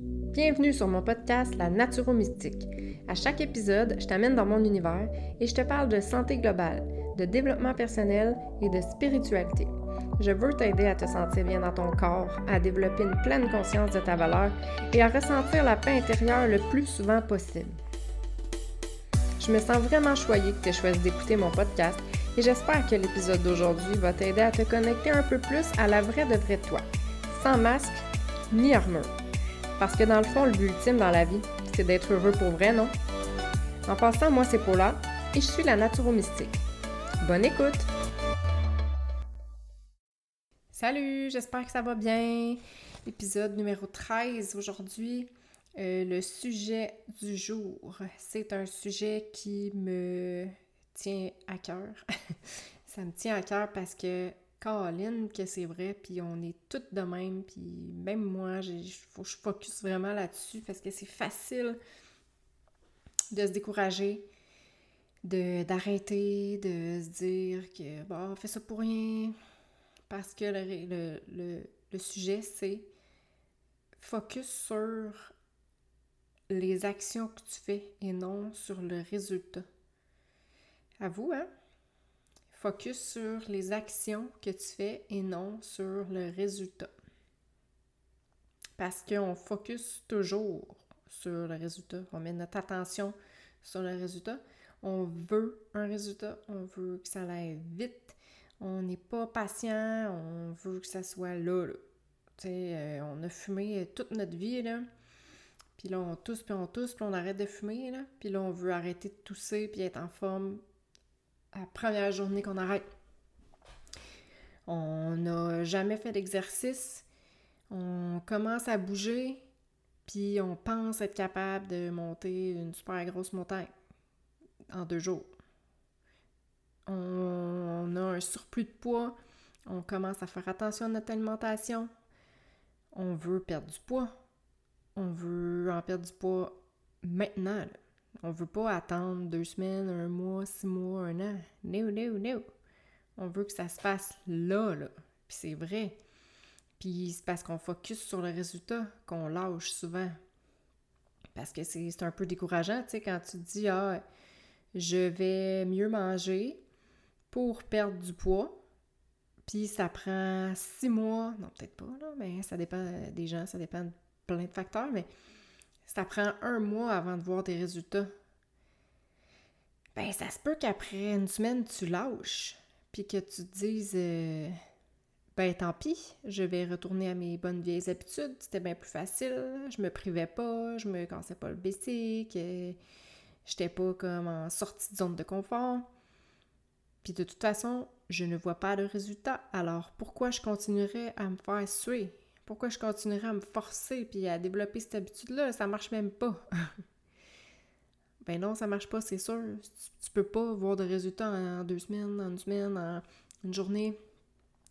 Bienvenue sur mon podcast La Naturomystique. À chaque épisode, je t'amène dans mon univers et je te parle de santé globale, de développement personnel et de spiritualité. Je veux t'aider à te sentir bien dans ton corps, à développer une pleine conscience de ta valeur et à ressentir la paix intérieure le plus souvent possible. Je me sens vraiment choyée que tu aies choisi d'écouter mon podcast et j'espère que l'épisode d'aujourd'hui va t'aider à te connecter un peu plus à la vraie de vraie toi, sans masque ni armure. Parce que dans le fond, le but ultime dans la vie, c'est d'être heureux pour vrai, non? En passant, moi c'est Paula et je suis la Naturomystique. Bonne écoute! Salut, j'espère que ça va bien! Épisode numéro 13 aujourd'hui. Le sujet du jour, c'est un sujet qui me tient à cœur. Ça me tient à cœur parce que Caroline, que c'est vrai, puis on est toutes de même, puis même moi, je focus vraiment là-dessus parce que c'est facile de se décourager, d'arrêter, de se dire que bon, on fait ça pour rien, parce que le sujet, c'est focus sur les actions que tu fais et non sur le résultat. À vous, hein? Focus sur les actions que tu fais et non sur le résultat. Parce qu'on focus toujours sur le résultat. On met notre attention sur le résultat. On veut un résultat. On veut que ça aille vite. On n'est pas patient. On veut que ça soit là. Tu sais, on a fumé toute notre vie, là. Puis là, on tousse, puis on tousse, puis on arrête de fumer, là. Puis là, on veut arrêter de tousser, puis être en forme à la première journée qu'on arrête. On n'a jamais fait d'exercice. On commence à bouger, puis on pense être capable de monter une super grosse montagne en 2 jours. On a un surplus de poids. On commence à faire attention à notre alimentation. On veut perdre du poids. On veut en perdre du poids maintenant, là. On veut pas attendre 2 semaines, 1 mois, 6 mois, 1 an. No, no, no. On veut que ça se fasse là, là. Puis c'est vrai. Puis c'est parce qu'on focus sur le résultat qu'on lâche souvent. Parce que c'est un peu décourageant, tu sais, quand tu te dis « Ah, je vais mieux manger pour perdre du poids. » Puis ça prend 6 mois. Non, peut-être pas, là, mais ça dépend des gens, ça dépend de plein de facteurs, mais ça prend 1 mois avant de voir des résultats. Ben, ça se peut qu'après 1 semaine, tu lâches, puis que tu te dises ben, tant pis, je vais retourner à mes bonnes vieilles habitudes, c'était bien plus facile, je me privais pas, je me cassais pas le bécic, j'étais pas comme en sortie de zone de confort. Puis de toute façon, je ne vois pas de résultat, alors pourquoi je continuerais à me faire suer? Pourquoi je continuerai à me forcer puis à développer cette habitude-là? Ça marche même pas. Ben non, ça marche pas, c'est sûr. Tu peux pas voir de résultats en 2 semaines, en 1 semaine, en 1 journée,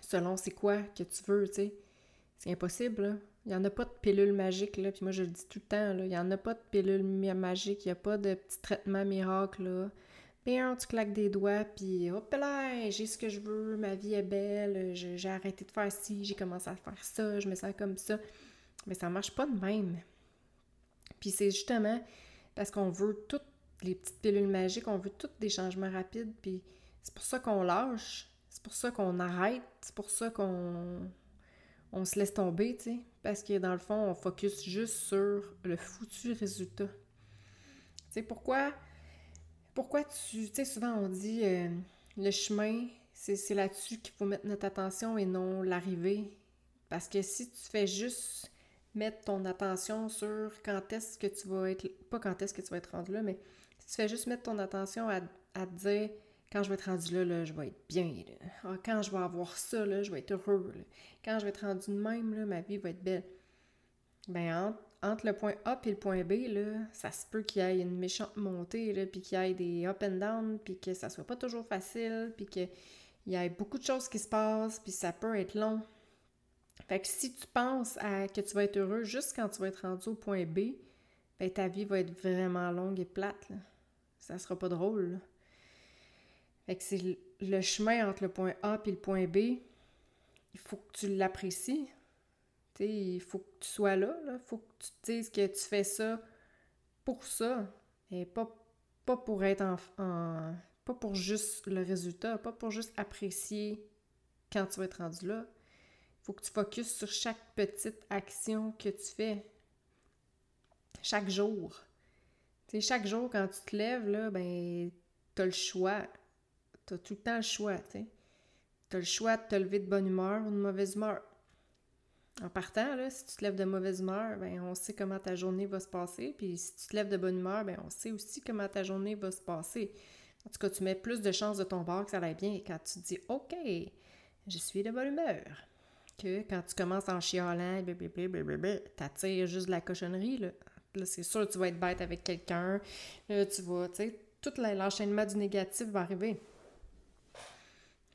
selon c'est quoi que tu veux, tu sais. C'est impossible, là. Il y en a pas de pilule magique, là. Puis moi, je le dis tout le temps, là. Il y en a pas de pilule magique. Il y a pas de petit traitement miracle, là. Bien, tu claques des doigts, puis hop là, j'ai ce que je veux, ma vie est belle, j'ai arrêté de faire ci, j'ai commencé à faire ça, je me sens comme ça. Mais ça marche pas de même. Puis c'est justement parce qu'on veut toutes les petites pilules magiques, on veut tous des changements rapides, puis c'est pour ça qu'on lâche, c'est pour ça qu'on arrête, c'est pour ça qu'on se laisse tomber, tu sais. Parce que dans le fond, on focus juste sur le foutu résultat. Tu sais, pourquoi tu sais, souvent on dit le chemin, c'est là-dessus qu'il faut mettre notre attention et non l'arrivée. Parce que si tu fais juste mettre ton attention sur quand est-ce que tu vas être, pas quand est-ce que tu vas être rendu là, mais si tu fais juste mettre ton attention à te dire quand je vais être rendu là, là je vais être bien, là. Ah, quand je vais avoir ça, là, je vais être heureux, là. Quand je vais être rendu de même, là, ma vie va être belle. Ben, entre le point A et le point B, là, ça se peut qu'il y ait une méchante montée, là, puis qu'il y ait des up and down, puis que ça soit pas toujours facile, puis qu'il y ait beaucoup de choses qui se passent, puis ça peut être long. Fait que si tu penses que tu vas être heureux juste quand tu vas être rendu au point B, ben ta vie va être vraiment longue et plate, là. Ça sera pas drôle, là. Fait que c'est le chemin entre le point A et le point B, il faut que tu l'apprécies. Tu sais, il faut que tu sois là, il faut que tu te dises que tu fais ça pour ça et pas pour être pas pour juste le résultat, pas pour juste apprécier quand tu vas être rendu là. Il faut que tu focuses sur chaque petite action que tu fais. Chaque jour. Tu sais, chaque jour, quand tu te lèves, là, ben, t'as le choix. T'as tout le temps le choix, tu sais. T'as le choix de te lever de bonne humeur ou de mauvaise humeur. En partant, là, si tu te lèves de mauvaise humeur, ben, on sait comment ta journée va se passer. Puis si tu te lèves de bonne humeur, ben, on sait aussi comment ta journée va se passer. En tout cas, tu mets plus de chances de ton bord que ça aille bien. Et quand tu te dis « OK, je suis de bonne humeur », que quand tu commences en chialant, t'attires juste de la cochonnerie, là. Là, c'est sûr que tu vas être bête avec quelqu'un. Là, tu vas, tu sais, tout l'enchaînement du négatif va arriver.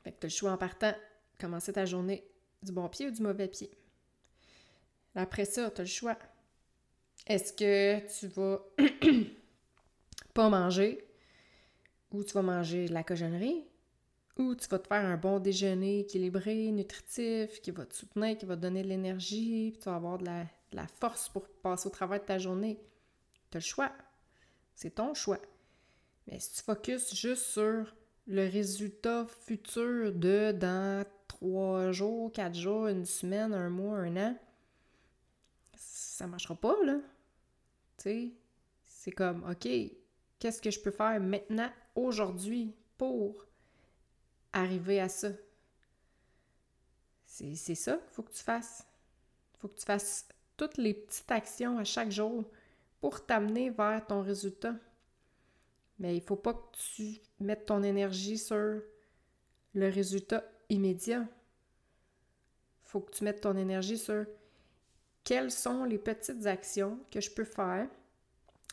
Fait que t'as le choix en partant. Commencer ta journée du bon pied ou du mauvais pied. Après ça, t'as le choix. Est-ce que tu vas pas manger ou tu vas manger de la cochonnerie ou tu vas te faire un bon déjeuner équilibré, nutritif, qui va te soutenir, qui va te donner de l'énergie, puis tu vas avoir de la force pour passer au travers de ta journée. Tu as le choix. C'est ton choix. Mais si tu focuses juste sur le résultat futur de dans 3 jours, 4 jours, 1 semaine, 1 mois, 1 an, ça marchera pas, là. Tu sais, c'est comme, OK, qu'est-ce que je peux faire maintenant, aujourd'hui, pour arriver à ça? C'est ça qu'il faut que tu fasses. Il faut que tu fasses toutes les petites actions à chaque jour pour t'amener vers ton résultat. Mais il ne faut pas que tu mettes ton énergie sur le résultat immédiat. Il faut que tu mettes ton énergie sur quelles sont les petites actions que je peux faire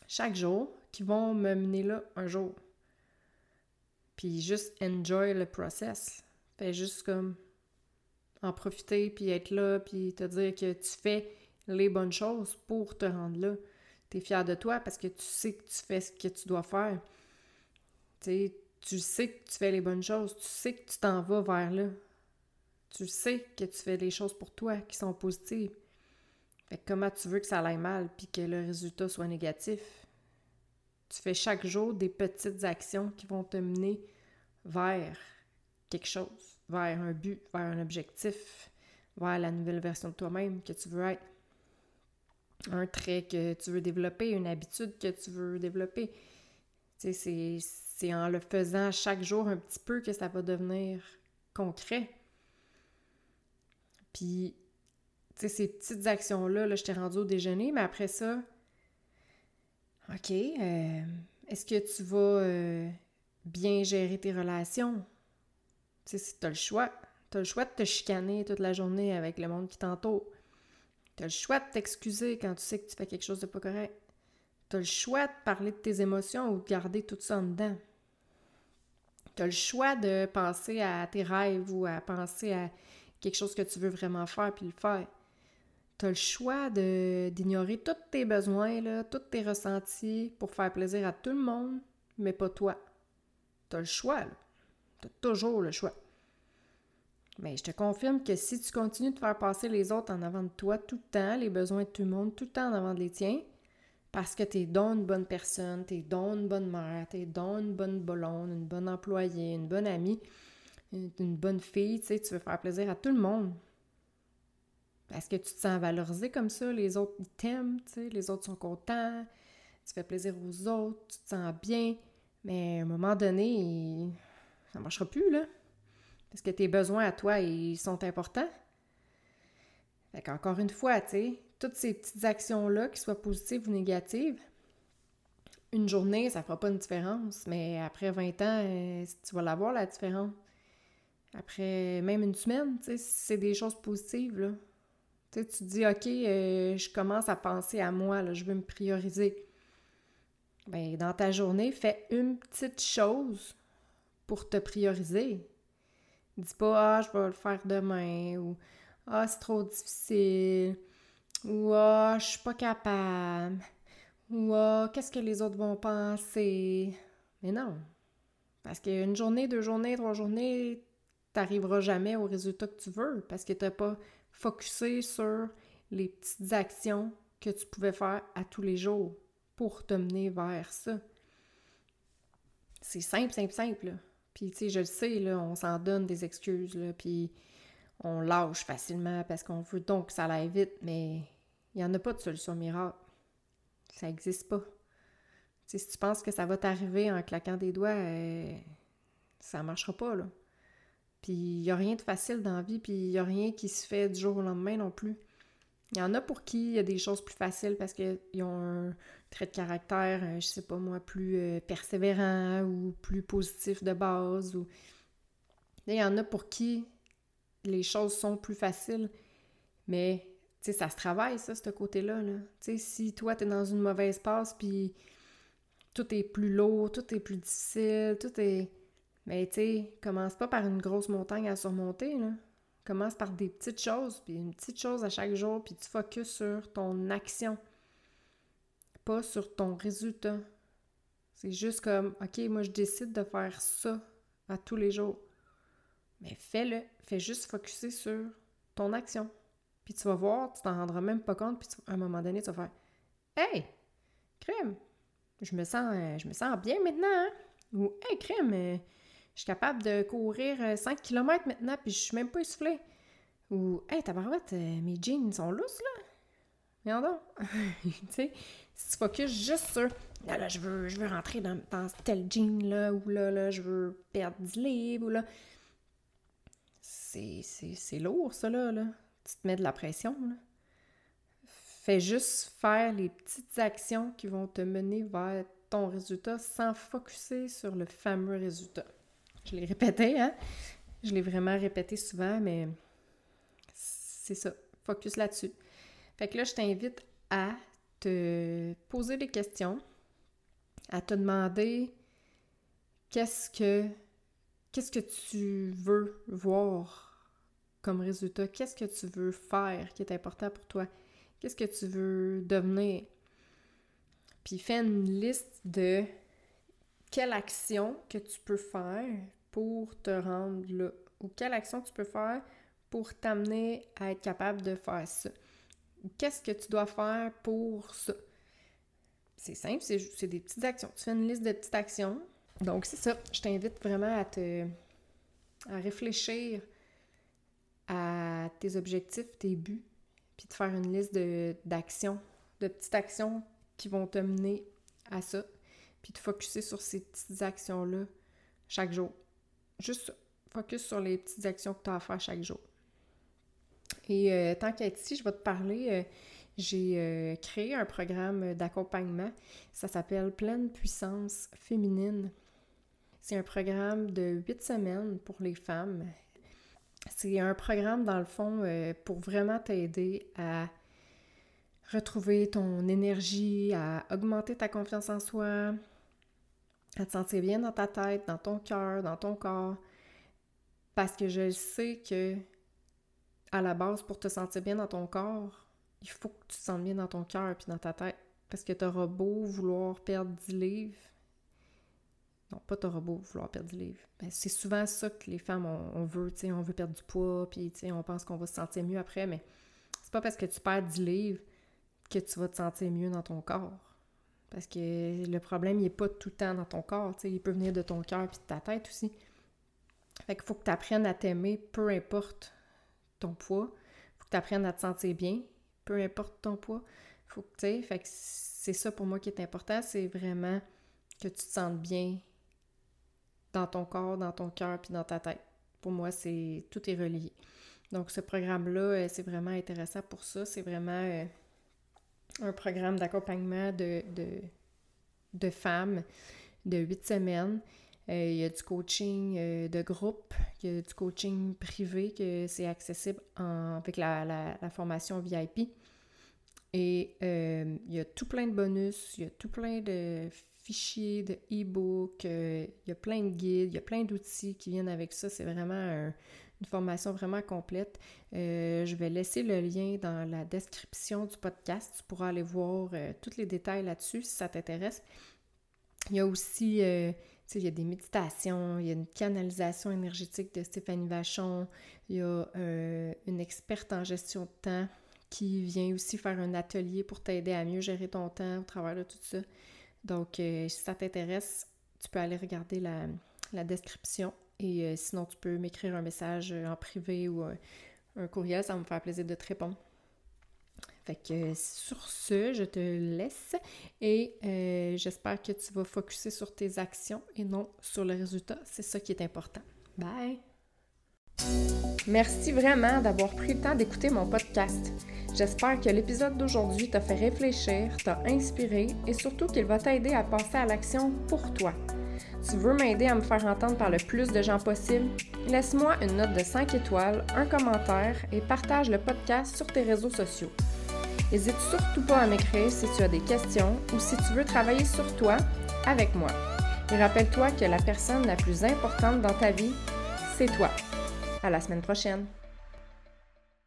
chaque jour qui vont me mener là un jour. Puis juste enjoy le process. Fais juste comme en profiter, puis être là, puis te dire que tu fais les bonnes choses pour te rendre là. T'es fier de toi parce que tu sais que tu fais ce que tu dois faire. T'sais, tu sais que tu fais les bonnes choses. Tu sais que tu t'en vas vers là. Tu sais que tu fais les choses pour toi qui sont positives. Fait que comment tu veux que ça aille mal puis que le résultat soit négatif? Tu fais chaque jour des petites actions qui vont te mener vers quelque chose, vers un but, vers un objectif, vers la nouvelle version de toi-même que tu veux être. Un trait que tu veux développer, une habitude que tu veux développer. Tu sais, c'est en le faisant chaque jour un petit peu que ça va devenir concret. Puis, tu sais, ces petites actions-là, là, je t'ai rendu au déjeuner, mais après ça, OK, est-ce que tu vas bien gérer tes relations? Tu sais, si t'as le choix. T'as le choix de te chicaner toute la journée avec le monde qui t'entoure. T'as le choix de t'excuser quand tu sais que tu fais quelque chose de pas correct. T'as le choix de parler de tes émotions ou de garder tout ça en dedans. T'as le choix de penser à tes rêves ou à penser à quelque chose que tu veux vraiment faire puis le faire. T'as le choix d'ignorer tous tes besoins, là, tous tes ressentis pour faire plaisir à tout le monde, mais pas toi. T'as le choix, là. T'as toujours le choix. Mais je te confirme que si tu continues de faire passer les autres en avant de toi tout le temps, les besoins de tout le monde tout le temps en avant de les tiens, parce que t'es donc une bonne personne, t'es donc une bonne mère, t'es donc une bonne bolonne, une bonne employée, une bonne amie, une bonne fille, tu sais, tu veux faire plaisir à tout le monde. Parce que tu te sens valorisé comme ça, les autres ils t'aiment, tu sais, les autres sont contents, tu fais plaisir aux autres, tu te sens bien, mais à un moment donné, ça ne marchera plus, là. Parce que tes besoins à toi, ils sont importants. Fait qu'encore une fois, tu sais, toutes ces petites actions-là, qu'elles soient positives ou négatives, une journée, ça fera pas une différence, mais après 20 ans, tu vas l'avoir, la différence. Après même 1 semaine, tu sais, c'est des choses positives, là. Tu sais, tu te dis, OK, je commence à penser à moi, là, je veux me prioriser. Bien, dans ta journée, fais une petite chose pour te prioriser. Dis pas « Ah, je vais le faire demain » ou « Ah, c'est trop difficile » ou « Ah, je suis pas capable » ou « Ah, qu'est-ce que les autres vont penser » Mais non, parce qu'une journée, 2 journées, 3 journées, t'arriveras jamais au résultat que tu veux parce que t'as pas focusé sur les petites actions que tu pouvais faire à tous les jours pour te mener vers ça. C'est simple. Là. Puis, tu sais, je le sais, là, on s'en donne des excuses, là, puis on lâche facilement parce qu'on veut donc que ça aille vite, mais il n'y en a pas de solution miracle. Ça n'existe pas. Tu sais, si tu penses que ça va t'arriver en claquant des doigts, ça ne marchera pas, là. Puis il n'y a rien de facile dans la vie, puis il n'y a rien qui se fait du jour au lendemain non plus. Il y en a pour qui il y a des choses plus faciles parce qu'ils ont un trait de caractère, je sais pas moi, plus persévérant ou plus positif de base. Ou... Il y en a pour qui les choses sont plus faciles, mais tu sais, ça se travaille, ça, ce côté-là. Là. Tu sais, si toi, t'es dans une mauvaise passe, puis tout est plus lourd, tout est plus difficile, tout est... Mais tu sais, commence pas par une grosse montagne à surmonter, là. Commence par des petites choses, puis une petite chose à chaque jour, puis tu focuses sur ton action, pas sur ton résultat. C'est juste comme, OK, moi je décide de faire ça à tous les jours. Mais fais-le, fais juste focuser sur ton action. Puis tu vas voir, tu t'en rendras même pas compte, puis à un moment donné, tu vas faire « Hey, crème, je me sens bien maintenant, hein? » Ou « Hey, crème, je suis capable de courir 5 km maintenant, puis je suis même pas essoufflée. » Ou « Hey, tabarouette, mes jeans sont lousses, là. » Regarde donc. Tu sais, si tu focuses juste sur « Là, je veux rentrer dans tel jean, là, ou là, je veux perdre 10 livres, ou là. » C'est lourd, ça, là. Tu te mets de la pression, là. Fais juste faire les petites actions qui vont te mener vers ton résultat sans focusser sur le fameux résultat. Je l'ai répété, hein? Je l'ai vraiment répété souvent, mais c'est ça. Focus là-dessus. Fait que là, je t'invite à te poser des questions, à te demander qu'est-ce que tu veux voir comme résultat? Qu'est-ce que tu veux faire qui est important pour toi? Qu'est-ce que tu veux devenir? Puis fais une liste de quelle action que tu peux faire pour te rendre là, ou quelle action tu peux faire pour t'amener à être capable de faire ça. Qu'est-ce que tu dois faire pour ça? C'est simple, c'est des petites actions. Tu fais une liste de petites actions. Donc c'est ça, je t'invite vraiment à réfléchir à tes objectifs, tes buts, puis de faire une liste d'actions, de petites actions qui vont te mener à ça, puis de focusser sur ces petites actions-là chaque jour. Juste focus sur les petites actions que tu as à faire chaque jour. Et tant qu'à être ici, je vais te parler, j'ai créé un programme d'accompagnement, ça s'appelle « Pleine puissance féminine ». C'est un programme de 8 semaines pour les femmes. C'est un programme, dans le fond, pour vraiment t'aider à retrouver ton énergie, à augmenter ta confiance en soi, à te sentir bien dans ta tête, dans ton cœur, dans ton corps. Parce que je sais que, à la base, pour te sentir bien dans ton corps, il faut que tu te sentes bien dans ton cœur puis dans ta tête. Parce que t'auras beau vouloir perdre 10 livres. Non, pas t'auras beau vouloir perdre 10 livres. Ben, c'est souvent ça que les femmes, on veut, tu sais, on veut perdre du poids, puis tu sais, on pense qu'on va se sentir mieux après, mais c'est pas parce que tu perds 10 livres que tu vas te sentir mieux dans ton corps. Parce que le problème, il n'est pas tout le temps dans ton corps, tu sais, il peut venir de ton cœur puis de ta tête aussi. Fait qu'il faut que tu apprennes à t'aimer, peu importe ton poids. Faut que tu apprennes à te sentir bien, peu importe ton poids. Faut que, tu sais, fait que c'est ça pour moi qui est important, c'est vraiment que tu te sentes bien dans ton corps, dans ton cœur puis dans ta tête. Pour moi, c'est tout est relié. Donc ce programme-là, c'est vraiment intéressant pour ça. C'est vraiment un programme d'accompagnement de femmes de 8 semaines. Il y a du coaching de groupe, il y a du coaching privé que c'est accessible avec la formation VIP. Et il y a tout plein de bonus, il y a tout plein de fichiers, de e-books, il y a plein de guides, il y a plein d'outils qui viennent avec ça. C'est vraiment une formation vraiment complète. Je vais laisser le lien dans la description du podcast. Tu pourras aller voir tous les détails là-dessus si ça t'intéresse. Il y a aussi, il y a des méditations, il y a une canalisation énergétique de Stéphanie Vachon, il y a une experte en gestion de temps qui vient aussi faire un atelier pour t'aider à mieux gérer ton temps au travers de tout ça. Donc, si ça t'intéresse, tu peux aller regarder la description et sinon, tu peux m'écrire un message en privé ou un courriel, ça va me faire plaisir de te répondre. Fait que sur ce, je te laisse et j'espère que tu vas focusser sur tes actions et non sur le résultat. C'est ça qui est important. Bye! Merci vraiment d'avoir pris le temps d'écouter mon podcast. J'espère que l'épisode d'aujourd'hui t'a fait réfléchir, t'a inspiré et surtout qu'il va t'aider à passer à l'action pour toi. Tu veux m'aider à me faire entendre par le plus de gens possible? Laisse-moi une note de 5 étoiles, un commentaire et partage le podcast sur tes réseaux sociaux. N'hésite surtout pas à m'écrire si tu as des questions ou si tu veux travailler sur toi avec moi. Et rappelle-toi que la personne la plus importante dans ta vie, c'est toi. À la semaine prochaine!